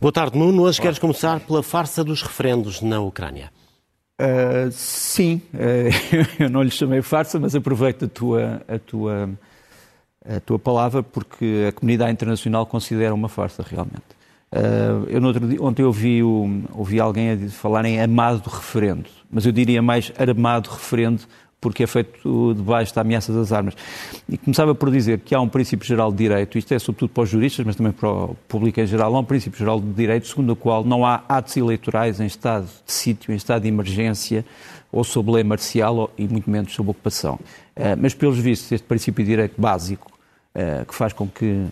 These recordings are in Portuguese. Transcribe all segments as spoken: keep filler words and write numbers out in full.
Boa tarde, Nuno. Hoje queres começar pela farsa dos referendos na Ucrânia. Uh, sim, uh, eu não lhe chamei farsa, mas aproveito a tua, a, tua, a tua palavra, porque a comunidade internacional considera uma farsa, realmente. Uh, eu, no outro dia, ontem eu ouvi, o, ouvi alguém a falar em amado referendo, mas eu diria mais armado referendo, porque é feito debaixo da ameaça das armas. E começava por dizer que há um princípio geral de direito, isto é sobretudo para os juristas, mas também para o público em geral, há um princípio geral de direito segundo o qual não há atos eleitorais em estado de sítio, em estado de emergência, ou sob lei marcial, ou, e muito menos sob ocupação. Uh, mas, pelos vistos, este princípio de direito básico, Uh, que faz com que uh,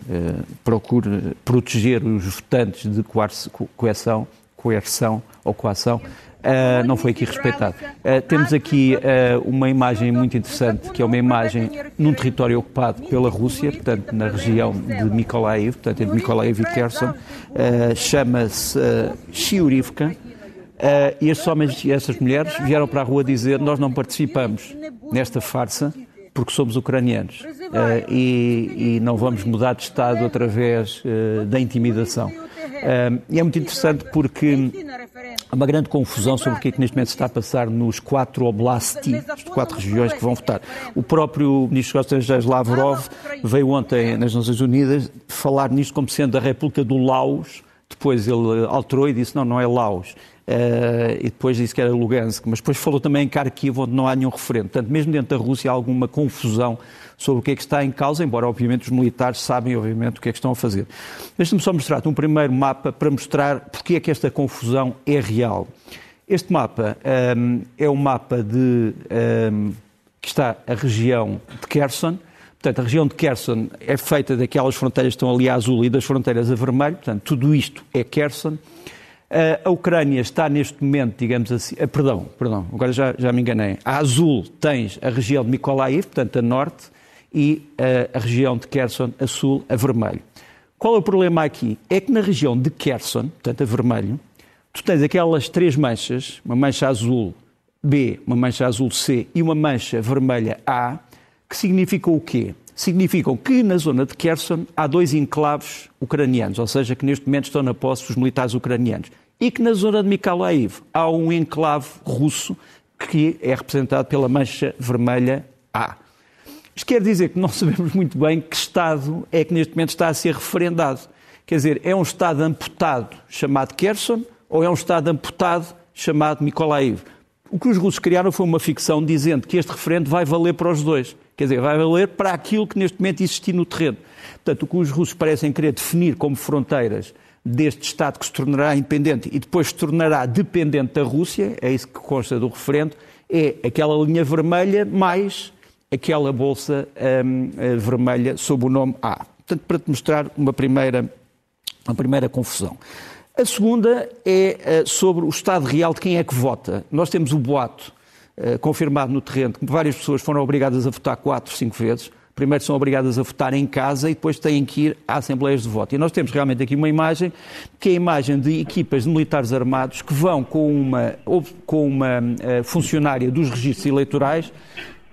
procure proteger os votantes de coerção, coerção ou coação, uh, não foi aqui respeitado. Uh, temos aqui uh, uma imagem muito interessante, que é uma imagem num território ocupado pela Rússia, portanto, na região de Mykolaiv, portanto, entre Mykolaiv e Kherson, uh, chama-se uh, Shiorivka. Uh, e estes homens e estas mulheres vieram para a rua dizer: nós não participamos nesta farsa, porque somos ucranianos uh, e, e não vamos mudar de Estado através uh, da intimidação. Uh, e é muito interessante porque há uma grande confusão sobre o que é que neste momento se está a passar nos quatro oblasti, as quatro regiões que vão votar. O próprio ministro dos Estrangeiros, Lavrov, veio ontem nas Nações Unidas falar nisto como sendo a República do Laos. Depois ele alterou e disse: não, não é Laos. Uh, e depois disse que era Lugansk, mas depois falou também em Kharkiv, onde não há nenhum referendo. Portanto, mesmo dentro da Rússia há alguma confusão sobre o que é que está em causa, embora obviamente os militares sabem obviamente o que é que estão a fazer. Deixa-me só mostrar-te um primeiro mapa para mostrar porque é que esta confusão é real. Este mapa um, é um mapa de, um, que está a região de Kherson. Portanto, a região de Kherson é feita daquelas fronteiras que estão ali a azul e das fronteiras a vermelho. Portanto, tudo isto é Kherson. A Ucrânia está neste momento, digamos assim, ah, perdão, perdão, agora já, já me enganei, a azul tens a região de Mykolaiv, portanto a norte, e a, a região de Kherson a sul, a vermelho. Qual é o problema aqui? É que na região de Kherson, portanto a vermelho, tu tens aquelas três manchas, uma mancha azul B, uma mancha azul C e uma mancha vermelha A, que significam o quê? Significam que na zona de Kherson há dois enclaves ucranianos, ou seja, que neste momento estão na posse dos militares ucranianos, e que na zona de Mykolaiv há um enclave russo que é representado pela mancha vermelha A. Isto quer dizer que não sabemos muito bem que Estado é que neste momento está a ser referendado. Quer dizer, é um Estado amputado chamado Kherson ou é um Estado amputado chamado Mykolaiv? O que os russos criaram foi uma ficção dizendo que este referendo vai valer para os dois. Quer dizer, vai valer para aquilo que neste momento existe no terreno. Portanto, o que os russos parecem querer definir como fronteiras deste Estado que se tornará independente e depois se tornará dependente da Rússia, é isso que consta do referendo, é aquela linha vermelha mais aquela bolsa hum, vermelha sob o nome A. Portanto, para te mostrar uma primeira, uma primeira confusão. A segunda é sobre o estado real de quem é que vota. Nós temos o boato confirmado no terreno, que várias pessoas foram obrigadas a votar quatro, cinco vezes. Primeiro são obrigadas a votar em casa e depois têm que ir a assembleias de voto. E nós temos realmente aqui uma imagem, que é a imagem de equipas de militares armados que vão com uma, com uma funcionária dos registros eleitorais,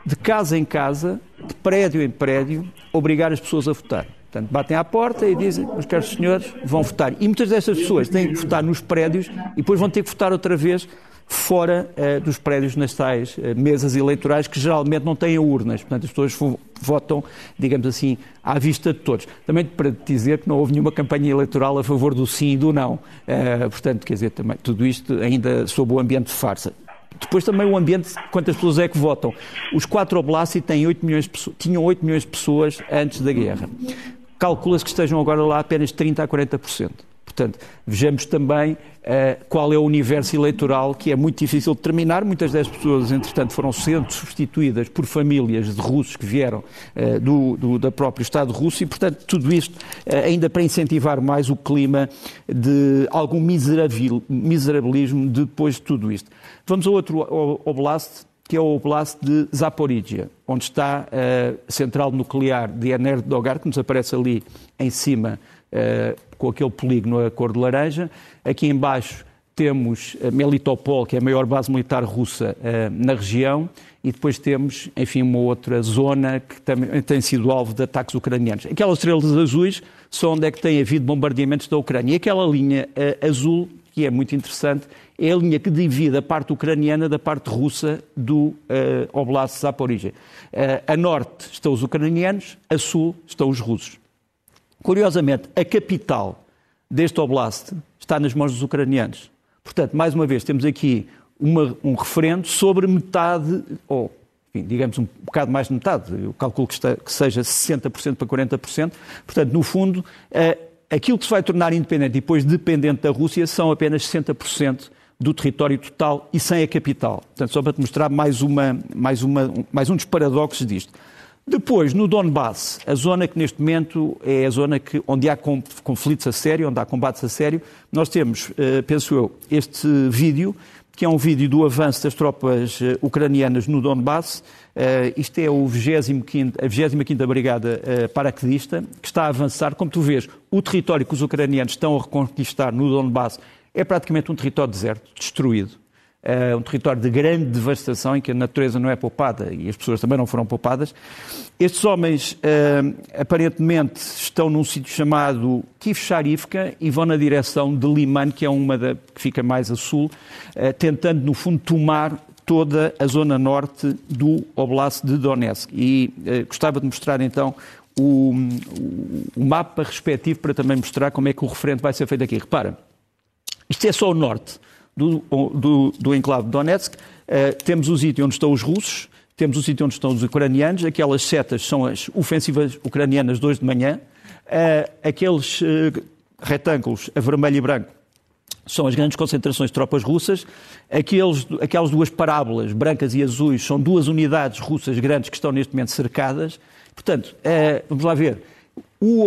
de casa em casa, de prédio em prédio, obrigar as pessoas a votar. Portanto, batem à porta e dizem: meus caros senhores, vão votar. E muitas destas pessoas têm que votar nos prédios e depois vão ter que votar outra vez fora uh, dos prédios, nas tais uh, mesas eleitorais, que geralmente não têm urnas. Portanto, as pessoas votam, digamos assim, à vista de todos. Também para dizer que não houve nenhuma campanha eleitoral a favor do sim e do não. Uh, portanto, quer dizer, também tudo isto ainda sob o ambiente de farsa. Depois também o ambiente, quantas pessoas é que votam. Os quatro oblastes têm oito milhões de pessoas, tinham oito milhões de pessoas antes da guerra. Calcula-se que estejam agora lá apenas trinta a quarenta por cento. Portanto, vejamos também uh, qual é o universo eleitoral, que é muito difícil de determinar. Muitas das pessoas, entretanto, foram sendo substituídas por famílias de russos que vieram uh, do, do, do próprio Estado russo e, portanto, tudo isto uh, ainda para incentivar mais o clima de algum miserabilismo depois de tudo isto. Vamos a outro oblast, que é o oblast de Zaporizhia, onde está a central nuclear de Enerdogar, que nos aparece ali em cima uh, com aquele polígono a cor de laranja. Aqui em baixo temos Melitopol, que é a maior base militar russa na região, e depois temos, enfim, uma outra zona que também tem sido alvo de ataques ucranianos. Aquelas estrelas azuis são onde é que tem havido bombardeamentos da Ucrânia. E aquela linha azul, que é muito interessante, é a linha que divide a parte ucraniana da parte russa do uh, Oblast de Zaporizhzhia. Uh, a norte estão os ucranianos, a sul estão os russos. Curiosamente, a capital deste Oblast está nas mãos dos ucranianos. Portanto, mais uma vez, temos aqui uma, um referendo sobre metade, ou enfim, digamos um bocado mais de metade, eu calculo que, está, que seja sessenta por cento para quarenta por cento. Portanto, no fundo, uh, aquilo que se vai tornar independente e depois dependente da Rússia são apenas sessenta por cento do território total e sem a capital. Portanto, só para te mostrar mais, uma, mais, uma, mais um dos paradoxos disto. Depois, no Donbass, a zona que neste momento é a zona que, onde há conflitos a sério, onde há combates a sério, nós temos, penso eu, este vídeo, que é um vídeo do avanço das tropas ucranianas no Donbass. Isto é o vigésimo quinto, a vigésima quinta Brigada Paraquedista, que está a avançar. Como tu vês, o território que os ucranianos estão a reconquistar no Donbass é praticamente um território deserto, destruído. Uh, um território de grande devastação, em que a natureza não é poupada e as pessoas também não foram poupadas. Estes homens uh, aparentemente estão num sítio chamado Shiorivka e vão na direção de Liman, que é uma da, que fica mais a sul, uh, tentando no fundo tomar toda a zona norte do Oblast de Donetsk. E uh, gostava de mostrar então o, o mapa respectivo para também mostrar como é que o referendo vai ser feito aqui. Repara, isto é só o norte do, do, do enclave de Donetsk. Uh, temos o sítio onde estão os russos, temos o sítio onde estão os ucranianos, aquelas setas são as ofensivas ucranianas de hoje de manhã, uh, aqueles uh, retângulos a vermelho e branco são as grandes concentrações de tropas russas, aqueles, aquelas duas parábolas brancas e azuis são duas unidades russas grandes que estão neste momento cercadas. Portanto, uh, vamos lá ver, o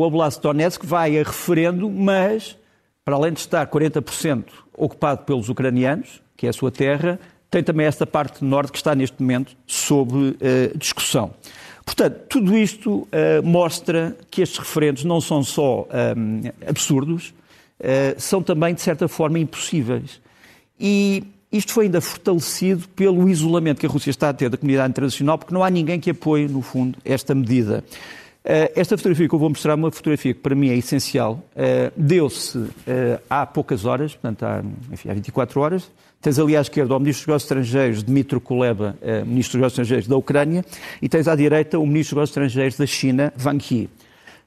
Oblast de Donetsk vai a referendo, mas para além de estar quarenta por cento ocupado pelos ucranianos, que é a sua terra, tem também esta parte norte que está neste momento sob uh, discussão. Portanto, tudo isto uh, mostra que estes referendos não são só um, absurdos, uh, são também, de certa forma, impossíveis. E isto foi ainda fortalecido pelo isolamento que a Rússia está a ter da comunidade internacional, porque não há ninguém que apoie, no fundo, esta medida. Esta fotografia que eu vou mostrar é uma fotografia que para mim é essencial. Deu-se há poucas horas, portanto há, enfim, há vinte e quatro horas. Tens ali à esquerda o Ministro dos Negócios Estrangeiros, Dmitry Kuleba, Ministro dos Negócios Estrangeiros da Ucrânia, e tens à direita o Ministro dos Negócios Estrangeiros da China, Wang Yi.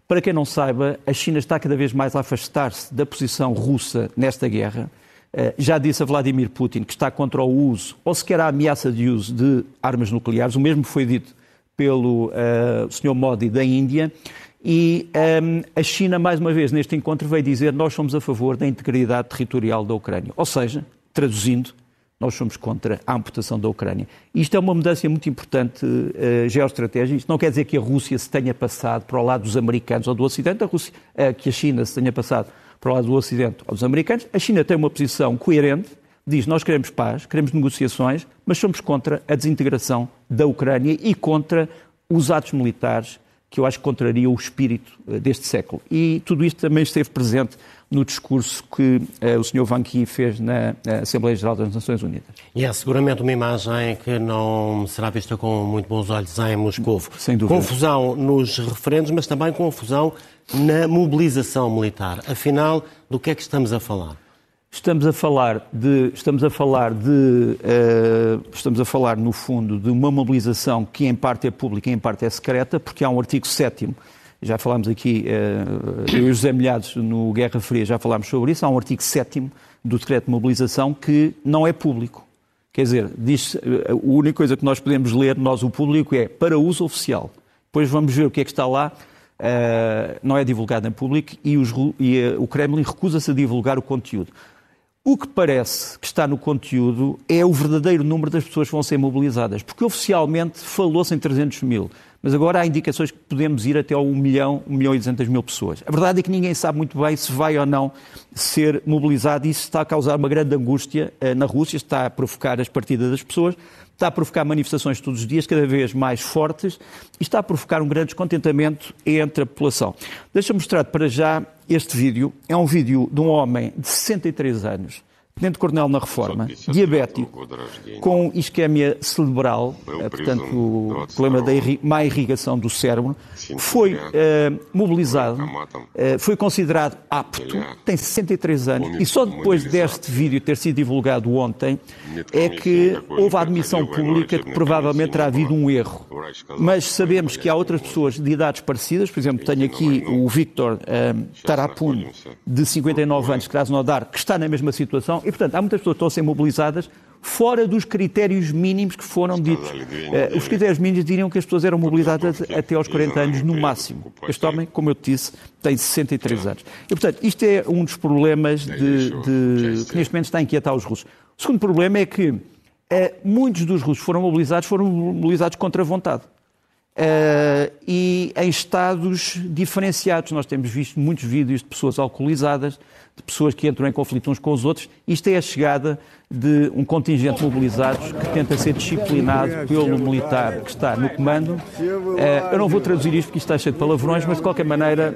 Para quem não saiba, a China está cada vez mais a afastar-se da posição russa nesta guerra. Já disse a Vladimir Putin que está contra o uso, ou sequer a ameaça de uso, de armas nucleares. O mesmo foi dito pelo uh, senhor Modi da Índia, e um, a China, mais uma vez, neste encontro, veio dizer nós somos a favor da integridade territorial da Ucrânia. Ou seja, traduzindo, nós somos contra a amputação da Ucrânia. Isto é uma mudança muito importante uh, geoestratégica. Isto não quer dizer que a Rússia se tenha passado para o lado dos americanos ou do Ocidente, a Rússia, uh, que a China se tenha passado para o lado do Ocidente ou dos americanos. A China tem uma posição coerente, diz nós queremos paz, queremos negociações, mas somos contra a desintegração da Ucrânia e contra os atos militares, que eu acho que contrariam o espírito deste século. E tudo isto também esteve presente no discurso que uh, o senhor Wang Yi fez na Assembleia Geral das Nações Unidas. E é seguramente uma imagem que não será vista com muito bons olhos em Moscou. Sem dúvida. Confusão nos referendos, mas também confusão na mobilização militar. Afinal, do que é que estamos a falar? Estamos a falar de, estamos a falar de, uh, estamos a falar no fundo de uma mobilização que em parte é pública e em parte é secreta, porque há um artigo sétimo, já falámos aqui, uh, eu e José Milhados no Guerra Fria já falámos sobre isso, há um artigo sétimo do decreto de mobilização que não é público. Quer dizer, diz, a única coisa que nós podemos ler, nós o público, é para uso oficial. Depois vamos ver o que é que está lá. Uh, não é divulgado em público e, os, e uh, o Kremlin recusa-se a divulgar o conteúdo. O que parece que está no conteúdo é o verdadeiro número das pessoas que vão ser mobilizadas, porque oficialmente falou-se em trezentos mil, mas agora há indicações que podemos ir até ao um milhão, um milhão e duzentas mil pessoas. A verdade é que ninguém sabe muito bem se vai ou não ser mobilizado, e isso está a causar uma grande angústia na Rússia, está a provocar as partidas das pessoas, está a provocar manifestações todos os dias, cada vez mais fortes, e está a provocar um grande descontentamento entre a população. Deixa-me mostrar para já. Este vídeo é um vídeo de um homem de sessenta e três anos tenente-coronel na reforma, diabético, com isquémia cerebral, portanto o problema da irri- má irrigação do cérebro, foi uh, mobilizado, uh, foi considerado apto, tem sessenta e três anos, e só depois deste vídeo ter sido divulgado ontem é que houve a admissão pública que provavelmente terá havido um erro. Mas sabemos que há outras pessoas de idades parecidas, por exemplo, tenho aqui o Victor um, Tarapun, de cinquenta e nove anos, Krasnodar, que está na mesma situação. E, portanto, há muitas pessoas que estão a ser mobilizadas fora dos critérios mínimos que foram ditos. Uh, os critérios mínimos diriam que as pessoas eram mobilizadas até aos quarenta anos, no máximo. Este homem, como eu te disse, tem sessenta e três anos. E, portanto, isto é um dos problemas de, de, que neste momento está a inquietar os russos. O segundo problema é que uh, muitos dos russos foram mobilizados, foram mobilizados contra a vontade. Uh, e em estados diferenciados. Nós temos visto muitos vídeos de pessoas alcoolizadas, de pessoas que entram em conflito uns com os outros. Isto é a chegada de um contingente de mobilizados que tenta ser disciplinado pelo militar que está no comando. Uh, eu não vou traduzir isto porque isto está cheio de palavrões, mas de qualquer maneira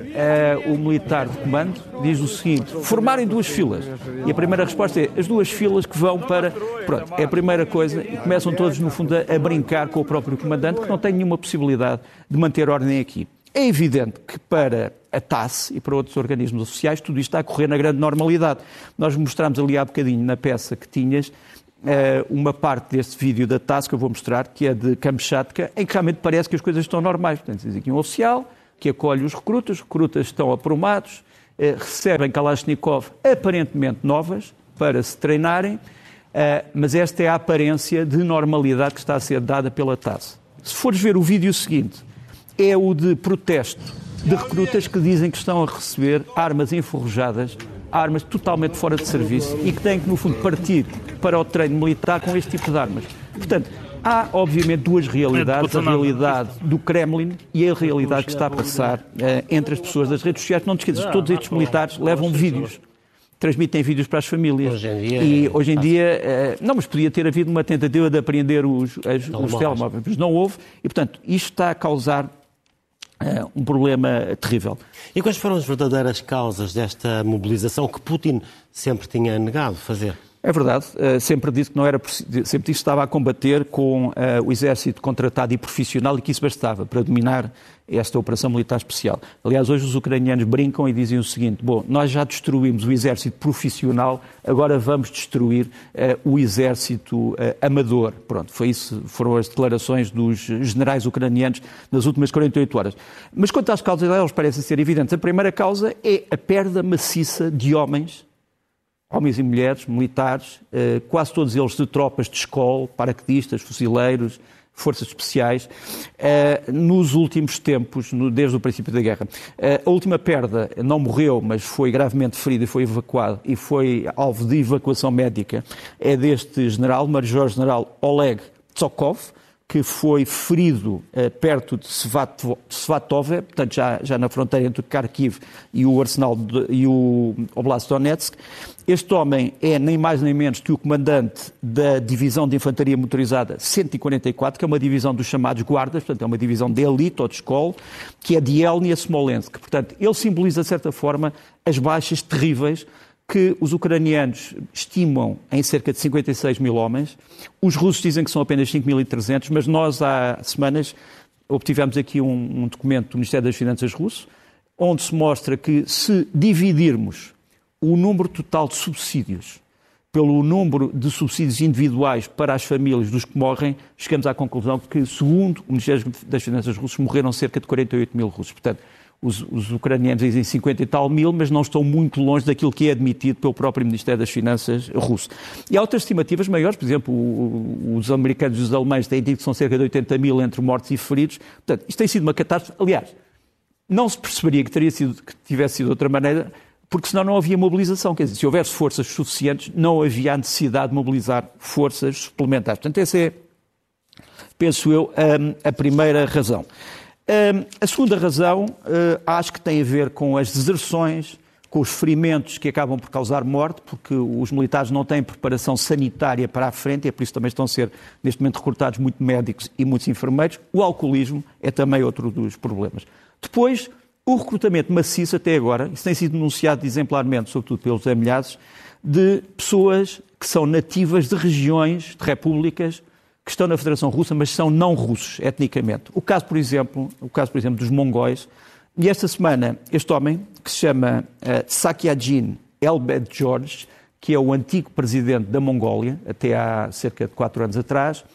uh, o militar de comando diz o seguinte: formarem duas filas. E a primeira resposta é as duas filas que vão para... Pronto, é a primeira coisa, e começam todos no fundo a, a brincar com o próprio comandante, que não tem nenhuma possibilidade de manter ordem aqui. É evidente que para a T A S e para outros organismos sociais tudo isto está a correr na grande normalidade. Nós mostramos ali há bocadinho na peça que tinhas uma parte deste vídeo da T A S que eu vou mostrar, que é de Kamchatka, em que realmente parece que as coisas estão normais. Portanto, diz aqui um oficial que acolhe os recrutas, os recrutas estão aprumados, recebem Kalashnikov aparentemente novas para se treinarem, mas esta é a aparência de normalidade que está a ser dada pela T A S. Se fores ver o vídeo seguinte, é o de protesto de recrutas que dizem que estão a receber armas enferrujadas, armas totalmente fora de serviço e que têm que, no fundo, partir para o treino militar com este tipo de armas. Portanto, há, obviamente, duas realidades, a realidade do Kremlin e a realidade que está a passar uh, entre as pessoas das redes sociais. Não te esqueças, todos estes militares levam vídeos. Transmitem vídeos para as famílias. Hoje em dia, e hoje em dia, não, mas podia ter havido uma tentativa de apreender os, as, os telemóveis, mas não houve, e portanto isto está a causar uh, um problema terrível. E quais foram as verdadeiras causas desta mobilização que Putin sempre tinha negado fazer? É verdade, uh, sempre disse que não era, sempre disse que estava a combater com uh, o exército contratado e profissional e que isso bastava para dominar esta operação militar especial. Aliás, hoje os ucranianos brincam e dizem o seguinte: bom, nós já destruímos o exército profissional, agora vamos destruir uh, o exército uh, amador. Pronto, foi isso, foram as declarações dos generais ucranianos nas últimas quarenta e oito horas. Mas quanto às causas, elas parecem ser evidentes. A primeira causa é a perda maciça de homens, homens e mulheres, militares, uh, quase todos eles de tropas de escola, paraquedistas, fuzileiros, forças especiais, nos últimos tempos, desde o princípio da guerra. A última perda não morreu, mas foi gravemente ferida e foi evacuada, e foi alvo de evacuação médica, é deste general, major-general Oleg Tsokov, que foi ferido perto de Svatová, portanto já, já na fronteira entre o Kharkiv e o Arsenal de, e o Oblast de Donetsk. Este homem é nem mais nem menos que o comandante da divisão de infantaria motorizada cento e quarenta e quatro, que é uma divisão dos chamados guardas, portanto é uma divisão de elite ou de escola, que é de Elnia Smolensk. Portanto, ele simboliza, de certa forma, as baixas terríveis que os ucranianos estimam em cerca de cinquenta e seis mil homens. Os russos dizem que são apenas cinco mil e trezentos, mas nós há semanas obtivemos aqui um, um documento do Ministério das Finanças russo, onde se mostra que se dividirmos o número total de subsídios pelo número de subsídios individuais para as famílias dos que morrem, chegamos à conclusão que, segundo o Ministério das Finanças russo, morreram cerca de quarenta e oito mil russos. Portanto, Os, os ucranianos dizem cinquenta e tal mil, mas não estão muito longe daquilo que é admitido pelo próprio Ministério das Finanças russo. E há outras estimativas maiores, por exemplo, o, o, os americanos e os alemães têm dito que são cerca de oitenta mil entre mortos e feridos. Portanto, isto tem sido uma catástrofe. Aliás, não se perceberia que, teria sido, que tivesse sido de outra maneira, porque senão não havia mobilização. Quer dizer, se houvesse forças suficientes, não havia a necessidade de mobilizar forças suplementares. Portanto, essa é, penso eu, a, a primeira razão. Um, a segunda razão, uh, acho que tem a ver com as deserções, com os ferimentos que acabam por causar morte, porque os militares não têm preparação sanitária para a frente, e é por isso também estão a ser, neste momento, recrutados muitos médicos e muitos enfermeiros. O alcoolismo é também outro dos problemas. Depois, o recrutamento maciço até agora, isso tem sido denunciado exemplarmente, sobretudo pelos ameaçados, de pessoas que são nativas de regiões, de repúblicas, que estão na Federação Russa, mas são não russos, etnicamente. O caso, por exemplo, o caso, por exemplo dos mongóis. E esta semana, este homem, que se chama uh, Sakyajin Elbed-George, que é o antigo presidente da Mongólia, até há cerca de quatro anos atrás, uh,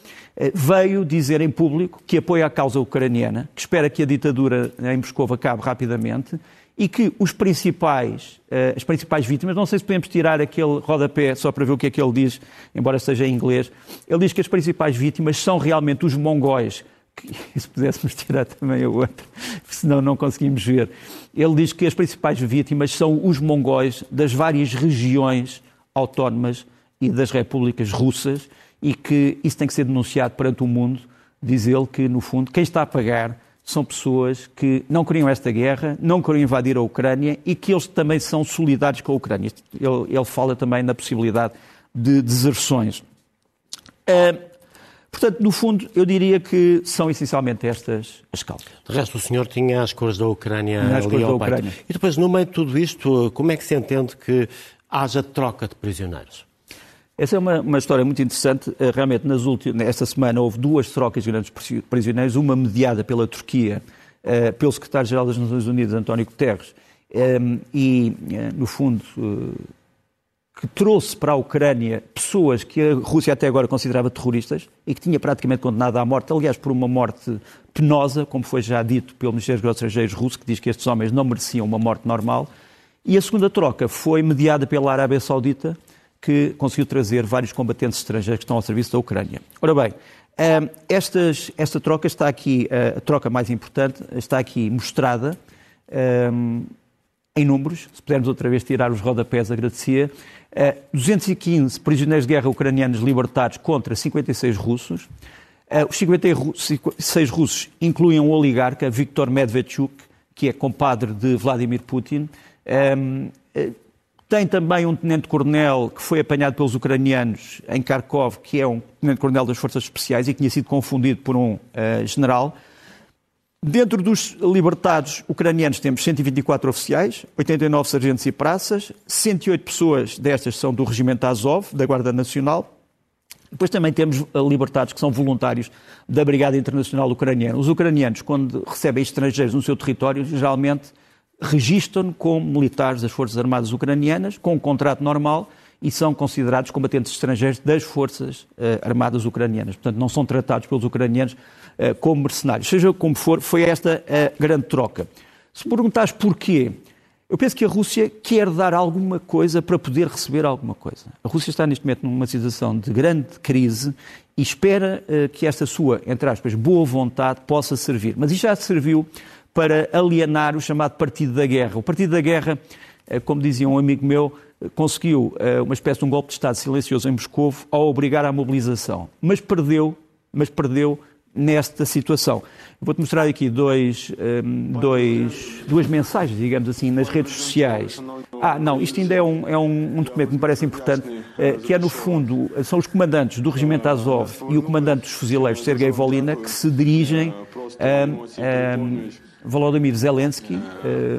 veio dizer em público que apoia a causa ucraniana, que espera que a ditadura em Moscou acabe rapidamente e que os principais, uh, as principais vítimas, não sei se podemos tirar aquele rodapé só para ver o que é que ele diz, embora esteja em inglês, ele diz que as principais vítimas são realmente os mongóis, que, se pudéssemos tirar também a outra, senão não conseguimos ver. Ele diz que as principais vítimas são os mongóis das várias regiões autónomas e das repúblicas russas e que isso tem que ser denunciado perante o mundo, diz ele que, no fundo, quem está a pagar são pessoas que não queriam esta guerra, não queriam invadir a Ucrânia e que eles também são solidários com a Ucrânia. Ele, ele fala também na possibilidade de deserções. Uh, portanto, no fundo, eu diria que são essencialmente estas as causas. De resto, o senhor tinha as cores da Ucrânia tinha as ali ao peito. E depois, no meio de tudo isto, como é que se entende que haja troca de prisioneiros? Essa é uma, uma história muito interessante. Realmente, nas últimas, esta semana houve duas trocas de grandes prisioneiros, uma mediada pela Turquia, uh, pelo secretário-geral das Nações Unidas, António Guterres, um, e, uh, no fundo, uh, que trouxe para a Ucrânia pessoas que a Rússia até agora considerava terroristas e que tinha praticamente condenado à morte, aliás, por uma morte penosa, como foi já dito pelo Ministério dos Estrangeiros russo, que diz que estes homens não mereciam uma morte normal. E a segunda troca foi mediada pela Arábia Saudita, que conseguiu trazer vários combatentes estrangeiros que estão ao serviço da Ucrânia. Ora bem, estas, esta troca está aqui, a troca mais importante, está aqui mostrada em números, se pudermos outra vez tirar os rodapés, agradecia, duzentos e quinze prisioneiros de guerra ucranianos libertados contra cinquenta e seis russos. Os cinquenta e seis russos incluem um oligarca, Viktor Medvedchuk, que é compadre de Vladimir Putin. Tem também um tenente-coronel que foi apanhado pelos ucranianos em Kharkiv, que é um tenente-coronel das Forças Especiais e que tinha sido confundido por um uh, general. Dentro dos libertados ucranianos temos cento e vinte e quatro oficiais, oitenta e nove sargentos e praças, cento e oito pessoas destas são do Regimento Azov, da Guarda Nacional. Depois também temos libertados que são voluntários da Brigada Internacional Ucraniana. Os ucranianos, quando recebem estrangeiros no seu território, geralmente registam-no como militares das Forças Armadas Ucranianas, com um contrato normal, e são considerados combatentes estrangeiros das Forças uh, Armadas Ucranianas. Portanto, não são tratados pelos ucranianos uh, como mercenários. Seja como for, foi esta a uh, grande troca. Se perguntares porquê, eu penso que a Rússia quer dar alguma coisa para poder receber alguma coisa. A Rússia está neste momento numa situação de grande crise e espera uh, que esta sua, entre aspas, boa vontade possa servir. Mas isto já serviu para alienar o chamado Partido da Guerra. O Partido da Guerra, como dizia um amigo meu, conseguiu uma espécie de um golpe de Estado silencioso em Moscou ao obrigar à mobilização, mas perdeu, mas perdeu nesta situação. Vou-te mostrar aqui dois, dois, duas mensagens, digamos assim, nas redes sociais. Ah, não, isto ainda é um, é um documento que me parece importante, que é, no fundo, são os comandantes do Regimento Azov e o comandante dos fuzileiros, Sergei Volina, que se dirigem a... a Volodymyr Zelensky, eh,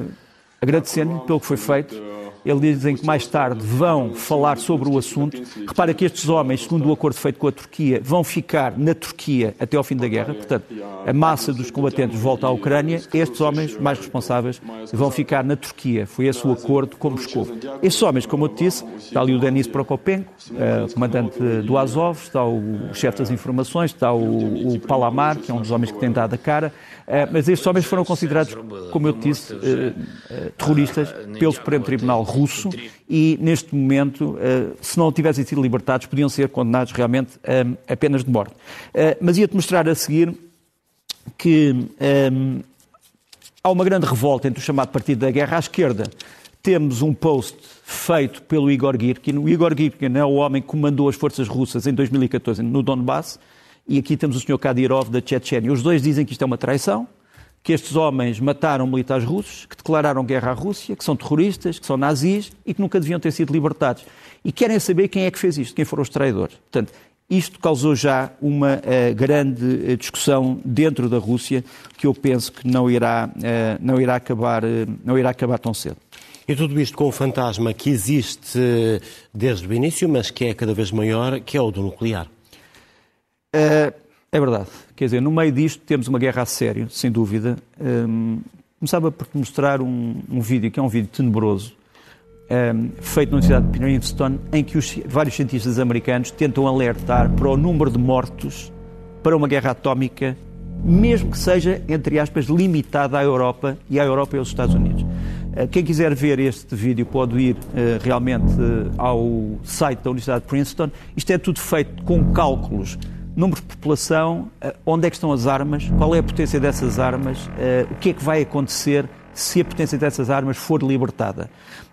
agradecendo-lhe pelo que foi feito. Eles dizem que mais tarde vão falar sobre o assunto. Repara que estes homens, segundo o acordo feito com a Turquia, vão ficar na Turquia até ao fim da guerra. Portanto, a massa dos combatentes volta à Ucrânia. Estes homens, mais responsáveis, vão ficar na Turquia. Foi esse o acordo com Moscou. Estes homens, como eu te disse, está ali o Denis Prokopenko, eh, comandante do Azov, está o chefe das informações, está o, o Palamar, que é um dos homens que tem dado a cara. Eh, mas estes homens foram considerados, como eu te disse, eh, terroristas pelo Supremo Tribunal Russo e, neste momento, se não tivessem sido libertados, podiam ser condenados realmente a penas de morte. Mas ia-te mostrar a seguir que um, há uma grande revolta entre o chamado Partido da Guerra à esquerda. Temos um post feito pelo Igor Girkin. O Igor Girkin é o homem que comandou as forças russas em dois mil e catorze no Donbass e aqui temos o senhor Kadyrov da Chechênia. Os dois dizem que isto é uma traição, que estes homens mataram militares russos, que declararam guerra à Rússia, que são terroristas, que são nazis e que nunca deviam ter sido libertados. E querem saber quem é que fez isto, quem foram os traidores. Portanto, isto causou já uma uh, grande uh, discussão dentro da Rússia que eu penso que não irá, uh, não irá, acabar, uh, não irá acabar tão cedo. E E tudo isto com o fantasma que existe desde o início, mas que é cada vez maior, que é o do nuclear. É, é verdade. Quer dizer, no meio disto temos uma guerra a sério, sem dúvida. Um, começava por te mostrar um, um vídeo, que é um vídeo tenebroso, um, feito na Universidade de Princeton, em que os, vários cientistas americanos tentam alertar para o número de mortos para uma guerra atómica, mesmo que seja, entre aspas, limitada à Europa e à Europa e aos Estados Unidos. Quem quiser ver este vídeo pode ir uh, realmente uh, ao site da Universidade de Princeton. Isto é tudo feito com cálculos, número de população, uh, onde é que estão as armas, qual é a potência dessas armas, uh, o que é que vai acontecer se a potência dessas armas for libertada.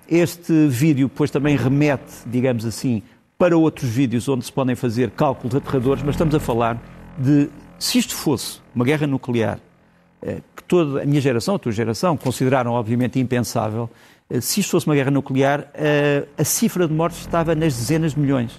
Este vídeo depois também remete, digamos assim, para outros vídeos onde se podem fazer cálculos aterradores, mas estamos a falar de, se isto fosse uma guerra nuclear, que toda a minha geração, a tua geração, consideraram obviamente impensável, se isto fosse uma guerra nuclear, a, a cifra de mortes estava nas dezenas de milhões.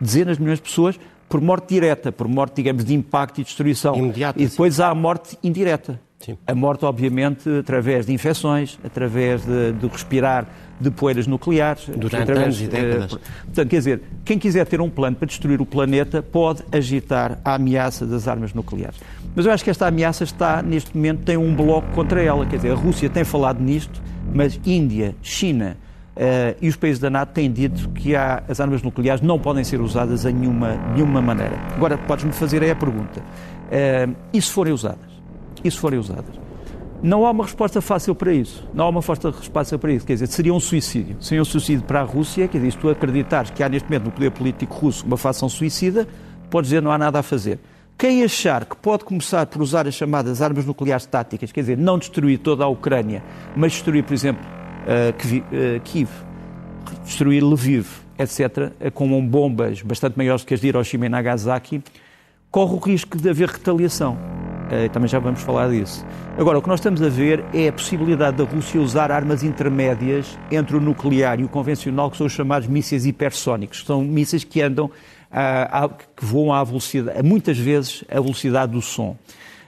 Dezenas de milhões de pessoas por morte direta, por morte, digamos, de impacto e destruição. Imediata, e depois sim. Há a morte indireta. Sim. A morte, obviamente, através de infecções, através de, de respirar de poeiras nucleares. Durante através, anos e décadas. Uh, portanto, quer dizer, quem quiser ter um plano para destruir o planeta pode agitar a ameaça das armas nucleares. Mas eu acho que esta ameaça está, neste momento, tem um bloco contra ela. Quer dizer, a Rússia tem falado nisto, mas Índia, China uh, e os países da NATO têm dito que há, as armas nucleares não podem ser usadas de nenhuma, nenhuma maneira. Agora, podes-me fazer aí a pergunta. Uh, e se forem usadas? E se forem usadas? Não há uma resposta fácil para isso. Não há uma resposta para isso. Quer dizer, seria um suicídio. Seria um suicídio para a Rússia. Quer dizer, se tu acreditares que há neste momento no poder político russo uma facção suicida, podes dizer não há nada a fazer. Quem achar que pode começar por usar as chamadas armas nucleares táticas, quer dizer, não destruir toda a Ucrânia, mas destruir, por exemplo, uh, Kiev, destruir Lviv, etcétera, com bombas bastante maiores que as de Hiroshima e Nagasaki, corre o risco de haver retaliação. Também já vamos falar disso. Agora, o que nós estamos a ver é a possibilidade da Rússia usar armas intermédias entre o nuclear e o convencional, que são os chamados mísseis hipersónicos, que são mísseis que andam, a, a, que voam à velocidade, muitas vezes, à velocidade do som.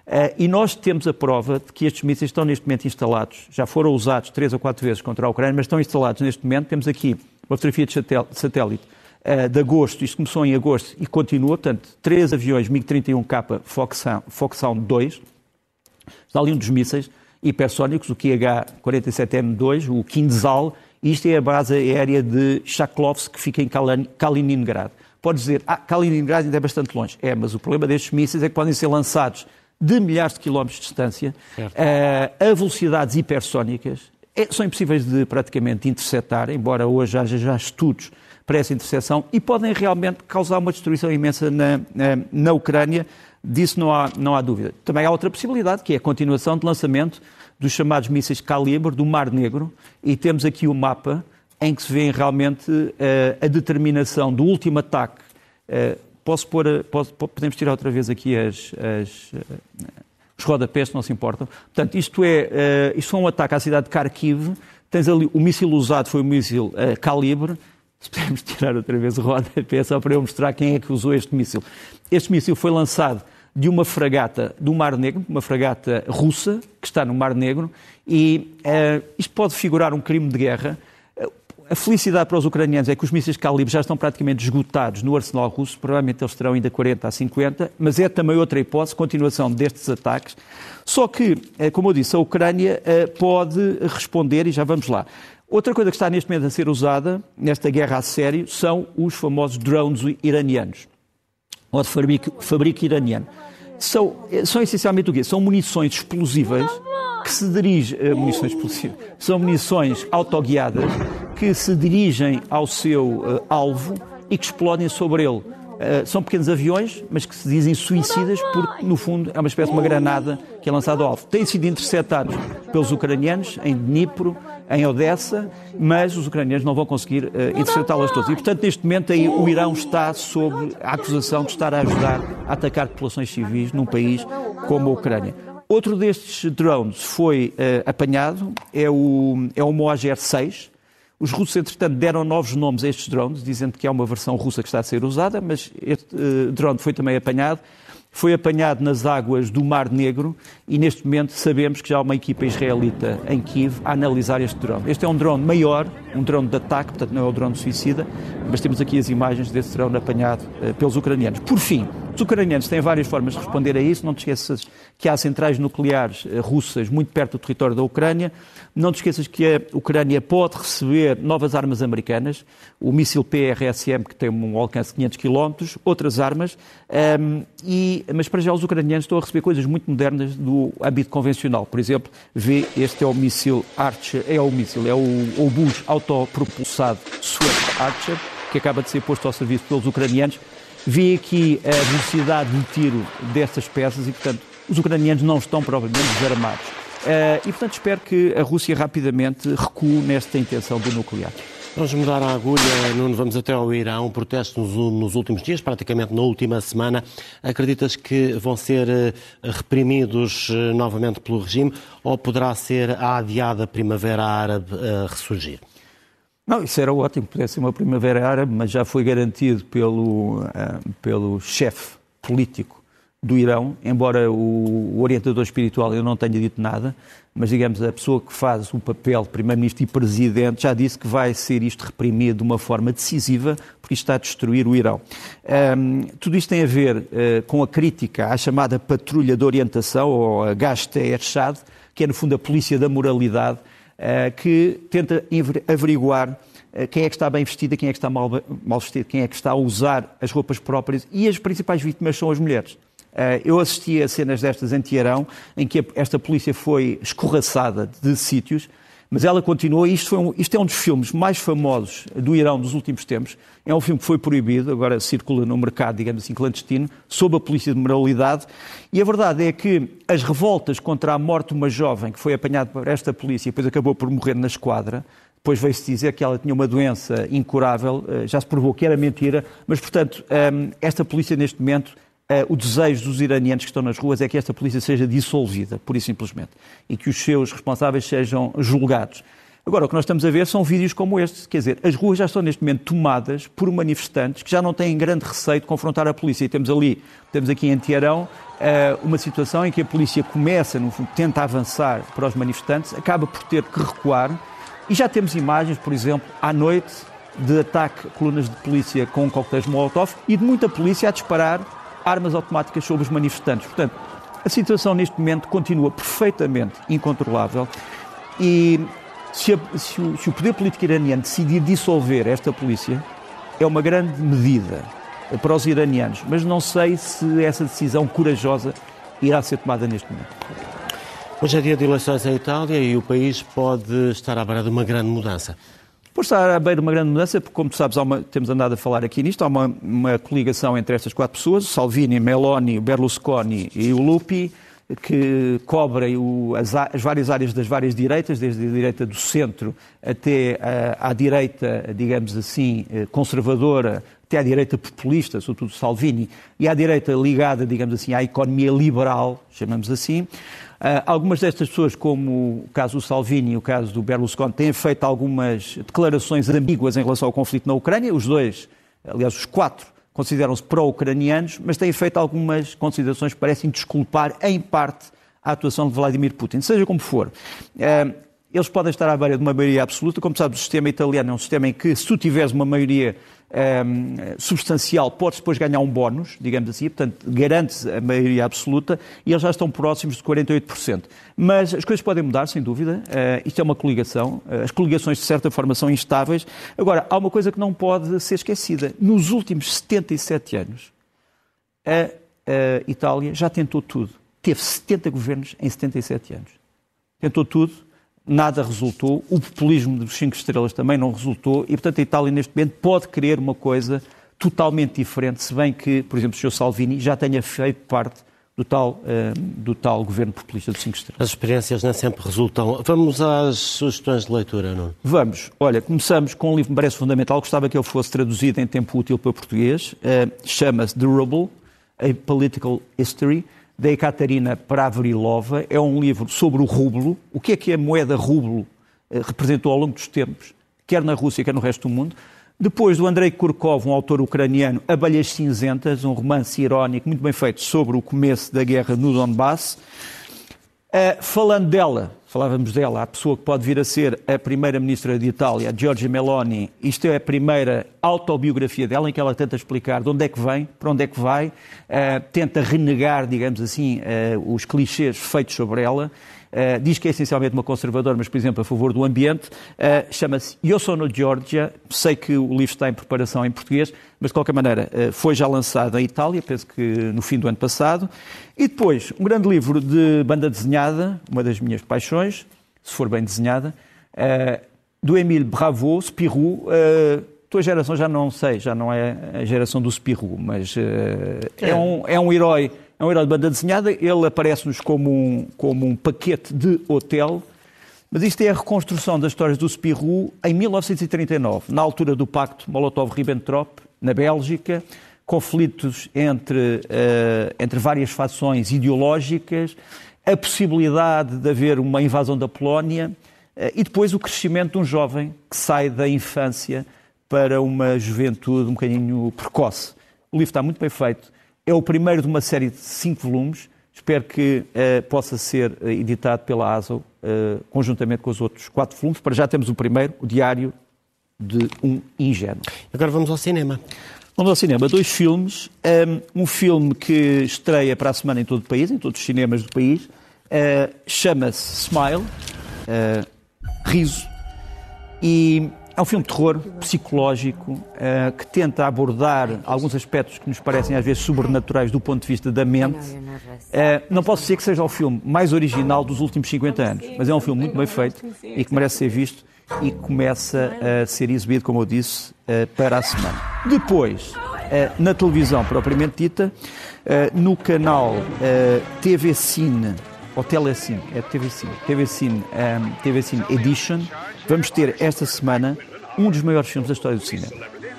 Uh, e nós temos a prova de que estes mísseis estão neste momento instalados, já foram usados três ou quatro vezes contra a Ucrânia, mas estão instalados neste momento. Temos aqui uma fotografia de satélite uh, de agosto, isto começou em agosto e continua, portanto, três aviões MiG trinta e um K Foxhound dois, está ali um dos mísseis hipersónicos, o K H quarenta e sete M dois, o Kinzhal, e isto é a base aérea de Shaklovsk, que fica em Kaliningrado. Pode dizer, ah, Kaliningrado ainda é bastante longe. É, mas o problema destes mísseis é que podem ser lançados de milhares de quilómetros de distância, uh, a velocidades hipersónicas, é, são impossíveis de praticamente interceptar, embora hoje haja já estudos para essa intercepção, e podem realmente causar uma destruição imensa na, na, na Ucrânia, disso não há, não há dúvida. Também há outra possibilidade, que é a continuação de lançamento dos chamados mísseis Calibre do Mar Negro, e temos aqui o mapa em que se vê realmente uh, a determinação do último ataque. Uh, Posso pôr, posso, podemos tirar outra vez aqui as, as, os rodapés, não se importam. Portanto, isto, é, uh, isto foi um ataque à cidade de Kharkiv. Tens ali, o míssil usado foi o míssil uh, Calibre. Se podemos tirar outra vez o rodapé, só para eu mostrar quem é que usou este míssil. Este míssil foi lançado de uma fragata do Mar Negro, uma fragata russa, que está no Mar Negro, e uh, isto pode figurar um crime de guerra. A felicidade para os ucranianos é que os mísseis Calibre já estão praticamente esgotados no arsenal russo, provavelmente eles terão ainda quarenta a cinquenta, mas é também outra hipótese, continuação destes ataques. Só que, como eu disse, a Ucrânia pode responder, e já vamos lá. Outra coisa que está neste momento a ser usada, nesta guerra a sério, são os famosos drones iranianos, ou de fabrico, fabrico iraniano. São, são essencialmente o quê? São munições explosivas que se dirigem... Munições explosivas. São munições autoguiadas que se dirigem ao seu uh, alvo e que explodem sobre ele. Uh, são pequenos aviões, mas que se dizem suicidas porque, no fundo, é uma espécie de uma granada que é lançada ao alvo. Têm sido interceptados pelos ucranianos em Dnipro, em Odessa, mas os ucranianos não vão conseguir uh, interceptá-las todas. E, portanto, neste momento, aí, o Irão está sob a acusação de estar a ajudar a atacar populações civis num país como a Ucrânia. Outro destes drones foi uh, apanhado, é o, é o Moager seis. Os russos, entretanto, deram novos nomes a estes drones, dizendo que é uma versão russa que está a ser usada, mas este uh, drone foi também apanhado. foi apanhado nas águas do Mar Negro e neste momento sabemos que já há uma equipa israelita em Kiev a analisar este drone. Este é um drone maior, um drone de ataque, portanto não é um drone suicida, mas temos aqui as imagens desse drone apanhado uh, pelos ucranianos. Por fim, os ucranianos têm várias formas de responder a isso, não te esqueças que há centrais nucleares russas muito perto do território da Ucrânia, não te esqueças que a Ucrânia pode receber novas armas americanas, o míssil P R S M que tem um alcance de quinhentos quilómetros, outras armas, um, e, mas para já os ucranianos estão a receber coisas muito modernas do âmbito convencional, por exemplo, vê, este é o míssil Archer, é o míssil, é o obus autopropulsado Swift Archer, que acaba de ser posto ao serviço pelos ucranianos. Vi aqui a velocidade de tiro destas peças e, portanto, os ucranianos não estão provavelmente desarmados. Uh, e, portanto, espero que a Rússia rapidamente recue nesta intenção do nuclear. Vamos mudar a agulha, Nuno, vamos até ao Irão, protestos nos, nos últimos dias, praticamente na última semana. Acreditas que vão ser reprimidos novamente pelo regime ou poderá ser a adiada primavera árabe a ressurgir? Não, isso era ótimo, pudesse ser uma primavera árabe, mas já foi garantido pelo, uh, pelo chefe político do Irão, embora o, o orientador espiritual eu não tenha dito nada, mas digamos, a pessoa que faz o papel de primeiro-ministro e presidente já disse que vai ser isto reprimido de uma forma decisiva, porque isto está a destruir o Irão. Um, tudo isto tem a ver uh, com a crítica à chamada patrulha de orientação, ou a Gashte Ershad, que é no fundo a polícia da moralidade, que tenta averiguar quem é que está bem vestido, quem é que está mal vestido, quem é que está a usar as roupas próprias, e as principais vítimas são as mulheres. Eu assisti a cenas destas em Teherão, em que esta polícia foi escorraçada de sítios, mas ela continuou, e isto, foi um, isto é um dos filmes mais famosos do Irão dos últimos tempos, é um filme que foi proibido, agora circula no mercado, digamos assim, clandestino, sob a polícia de moralidade, e a verdade é que as revoltas contra a morte de uma jovem que foi apanhada por esta polícia e depois acabou por morrer na esquadra, depois veio-se dizer que ela tinha uma doença incurável, já se provou que era mentira, mas portanto, esta polícia neste momento... Uh, o desejo dos iranianos que estão nas ruas é que esta polícia seja dissolvida, pura e simplesmente, e que os seus responsáveis sejam julgados. Agora, o que nós estamos a ver são vídeos como este, quer dizer, as ruas já estão neste momento tomadas por manifestantes que já não têm grande receio de confrontar a polícia. E temos ali, temos aqui em Teherão, uh, uma situação em que a polícia começa, no fundo, tenta avançar para os manifestantes, acaba por ter que recuar, e já temos imagens, por exemplo, à noite, de ataque a colunas de polícia com coquetéis Molotov e de muita polícia a disparar armas automáticas sobre os manifestantes. Portanto, a situação neste momento continua perfeitamente incontrolável e se, a, se, o, se o poder político iraniano decidir dissolver esta polícia, é uma grande medida para os iranianos, mas não sei se essa decisão corajosa irá ser tomada neste momento. Hoje é dia de eleições em Itália e o país pode estar à beira de uma grande mudança. Por estar à beira de uma grande mudança, porque, como tu sabes, há uma, temos andado a falar aqui nisto, há uma, uma coligação entre estas quatro pessoas, Salvini, Meloni, Berlusconi e o Lupi, que cobrem o, as, as várias áreas das várias direitas, desde a direita do centro até à, à direita, digamos assim, conservadora, até à direita populista, sobretudo Salvini, e à direita ligada, digamos assim, à economia liberal, chamamos assim. Uh, algumas destas pessoas, como o caso do Salvini e o caso do Berlusconi, têm feito algumas declarações ambíguas em relação ao conflito na Ucrânia. Os dois, aliás, os quatro, consideram-se pró-ucranianos, mas têm feito algumas considerações que parecem desculpar, em parte, a atuação de Vladimir Putin. Seja como for, uh, eles podem estar à beira de uma maioria absoluta. Como sabes, o sistema italiano é um sistema em que, se tu tiveres uma maioria Um, substancial, pode depois ganhar um bónus, digamos assim, portanto, garante-se a maioria absoluta e eles já estão próximos de quarenta e oito por cento. Mas as coisas podem mudar, sem dúvida, uh, isto é uma coligação, uh, as coligações de certa forma são instáveis. Agora, há uma coisa que não pode ser esquecida, nos últimos setenta e sete anos, a, a Itália já tentou tudo, teve setenta governos em setenta e sete anos, tentou tudo, nada resultou, o populismo dos cinco estrelas também não resultou e, portanto, a Itália neste momento pode querer uma coisa totalmente diferente, se bem que, por exemplo, o senhor Salvini já tenha feito parte do tal, do tal governo populista dos cinco estrelas. As experiências nem sempre resultam. Vamos às sugestões de leitura, Nuno? Vamos. Olha, começamos com um livro que me parece fundamental, gostava que ele fosse traduzido em tempo útil para português, chama-se The Rubble, A Political History, da Ekaterina Pravrilova, é um livro sobre o rublo, o que é que a moeda rublo representou ao longo dos tempos, quer na Rússia, quer no resto do mundo, Depois do Andrei Kurkov, um autor ucraniano, Abelhas Cinzentas, um romance irónico muito bem feito sobre o começo da guerra no Donbass. Uh, falando dela, falávamos dela, a pessoa que pode vir a ser a primeira-ministra de Itália, Giorgia Meloni, isto é a primeira autobiografia dela, em que ela tenta explicar de onde é que vem, para onde é que vai, uh, tenta renegar, digamos assim, uh, os clichês feitos sobre ela. Uh, diz que é essencialmente uma conservadora, mas, por exemplo, a favor do ambiente, uh, chama-se Eu Sono Georgia, sei que o livro está em preparação em português, mas, de qualquer maneira, uh, foi já lançado em Itália, penso que no fim do ano passado. E depois, um grande livro de banda desenhada, uma das minhas paixões, se for bem desenhada, uh, do Émile Bravo, Spirou, uh, tua geração já não sei, já não é a geração do Spirou, mas uh, é. É, um, é um herói. É um herói de banda desenhada, ele aparece-nos como um, como um paquete de hotel, mas isto é a reconstrução das histórias do Spirou em mil novecentos e trinta e nove, na altura do Pacto Molotov-Ribbentrop, na Bélgica, conflitos entre, uh, entre várias fações ideológicas, a possibilidade de haver uma invasão da Polónia uh, e depois o crescimento de um jovem que sai da infância para uma juventude um bocadinho precoce. O livro está muito bem feito. É o primeiro de uma série de cinco volumes. Espero que uh, possa ser editado pela ASO uh, conjuntamente com os outros quatro volumes. Para já temos o primeiro, o Diário de um Ingênuo. Agora vamos ao cinema. Vamos ao cinema. Dois filmes. Um, um filme que estreia para a semana em todo o país, em todos os cinemas do país. Uh, Chama-se Smile, uh, Riso. E é um filme de terror psicológico uh, que tenta abordar alguns aspectos que nos parecem às vezes sobrenaturais do ponto de vista da mente. Uh, não posso dizer que seja o filme mais original dos últimos cinquenta anos, mas é um filme muito bem feito e que merece ser visto e começa a ser exibido, como eu disse, uh, para a semana. Depois, uh, na televisão propriamente dita, uh, no canal uh, T V Cine, ou Telecine, é T V Cine, T V Cine, um, T V Cine Edition, vamos ter esta semana um dos maiores filmes da história do cinema.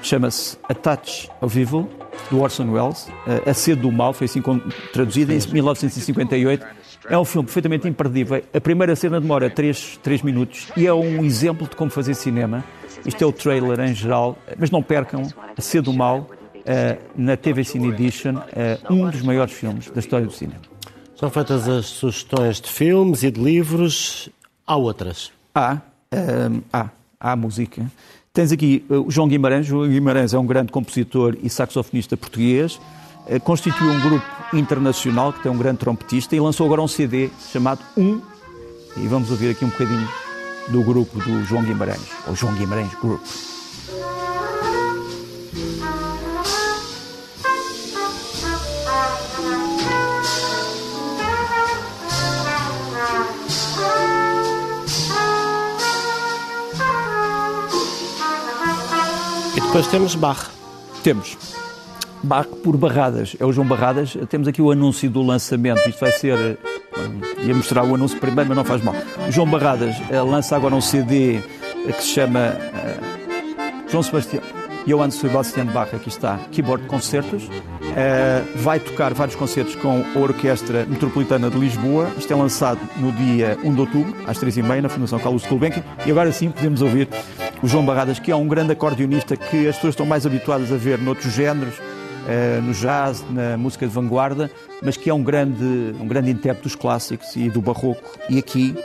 Chama-se A Touch of Evil, do Orson Welles. A Sede do Mal, foi assim traduzida, em mil novecentos e cinquenta e oito. É um filme perfeitamente imperdível. A primeira cena demora três minutos e é um exemplo de como fazer cinema. Isto é o trailer em geral, mas não percam A Sede do Mal na T V Cine Edition, um dos maiores filmes da história do cinema. São feitas as sugestões de filmes e de livros. Há outras? Há. Um, ah, há música. Tens aqui uh, o João Guimarães. João Guimarães é um grande compositor e saxofonista português. Uh, constituiu um grupo internacional que tem um grande trompetista e lançou agora um C D chamado Um. E vamos ouvir aqui um bocadinho do grupo do João Guimarães, ou João Guimarães Group. Depois temos Bach. Temos. Bach por Barradas. É o João Barradas. Temos aqui o anúncio do lançamento. Isto vai ser... Ia mostrar o anúncio primeiro, mas não faz mal. O João Barradas lança agora um C D que se chama... Uh, João Sebastião... Johann Sebastian Bach, aqui está. Keyboard Concertos. Uh, vai tocar vários concertos com a Orquestra Metropolitana de Lisboa. Isto é lançado no dia um de outubro, às três e meia, na Fundação Carlos Gulbenkian. E agora sim podemos ouvir... O João Barradas, que é um grande acordeonista que as pessoas estão mais habituadas a ver noutros géneros, no jazz, na música de vanguarda, mas que é um grande, um grande intérprete dos clássicos e do barroco. E aqui,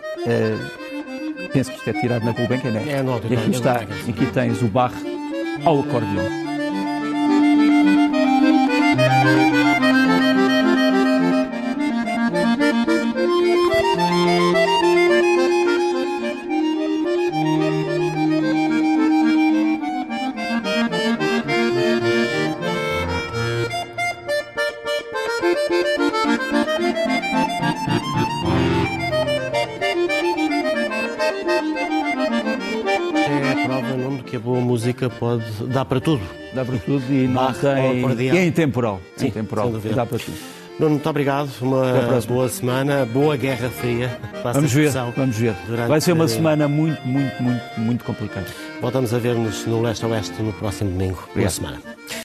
penso que isto é tirado na Gulbenkian, não é? É, não, não, não, e aqui está, aqui tens o Bach ao acordeon. Pode dá para tudo. Dá para tudo e não tem... E é intemporal. Sim, intemporal. Dá para tudo. Nuno, muito obrigado. Uma boa semana. Boa Guerra Fria. Vamos ver. Vamos ver. Vai ser uma semana muito, muito, muito, muito complicada. Voltamos a ver-nos no Leste-Oeste no próximo domingo. Boa semana.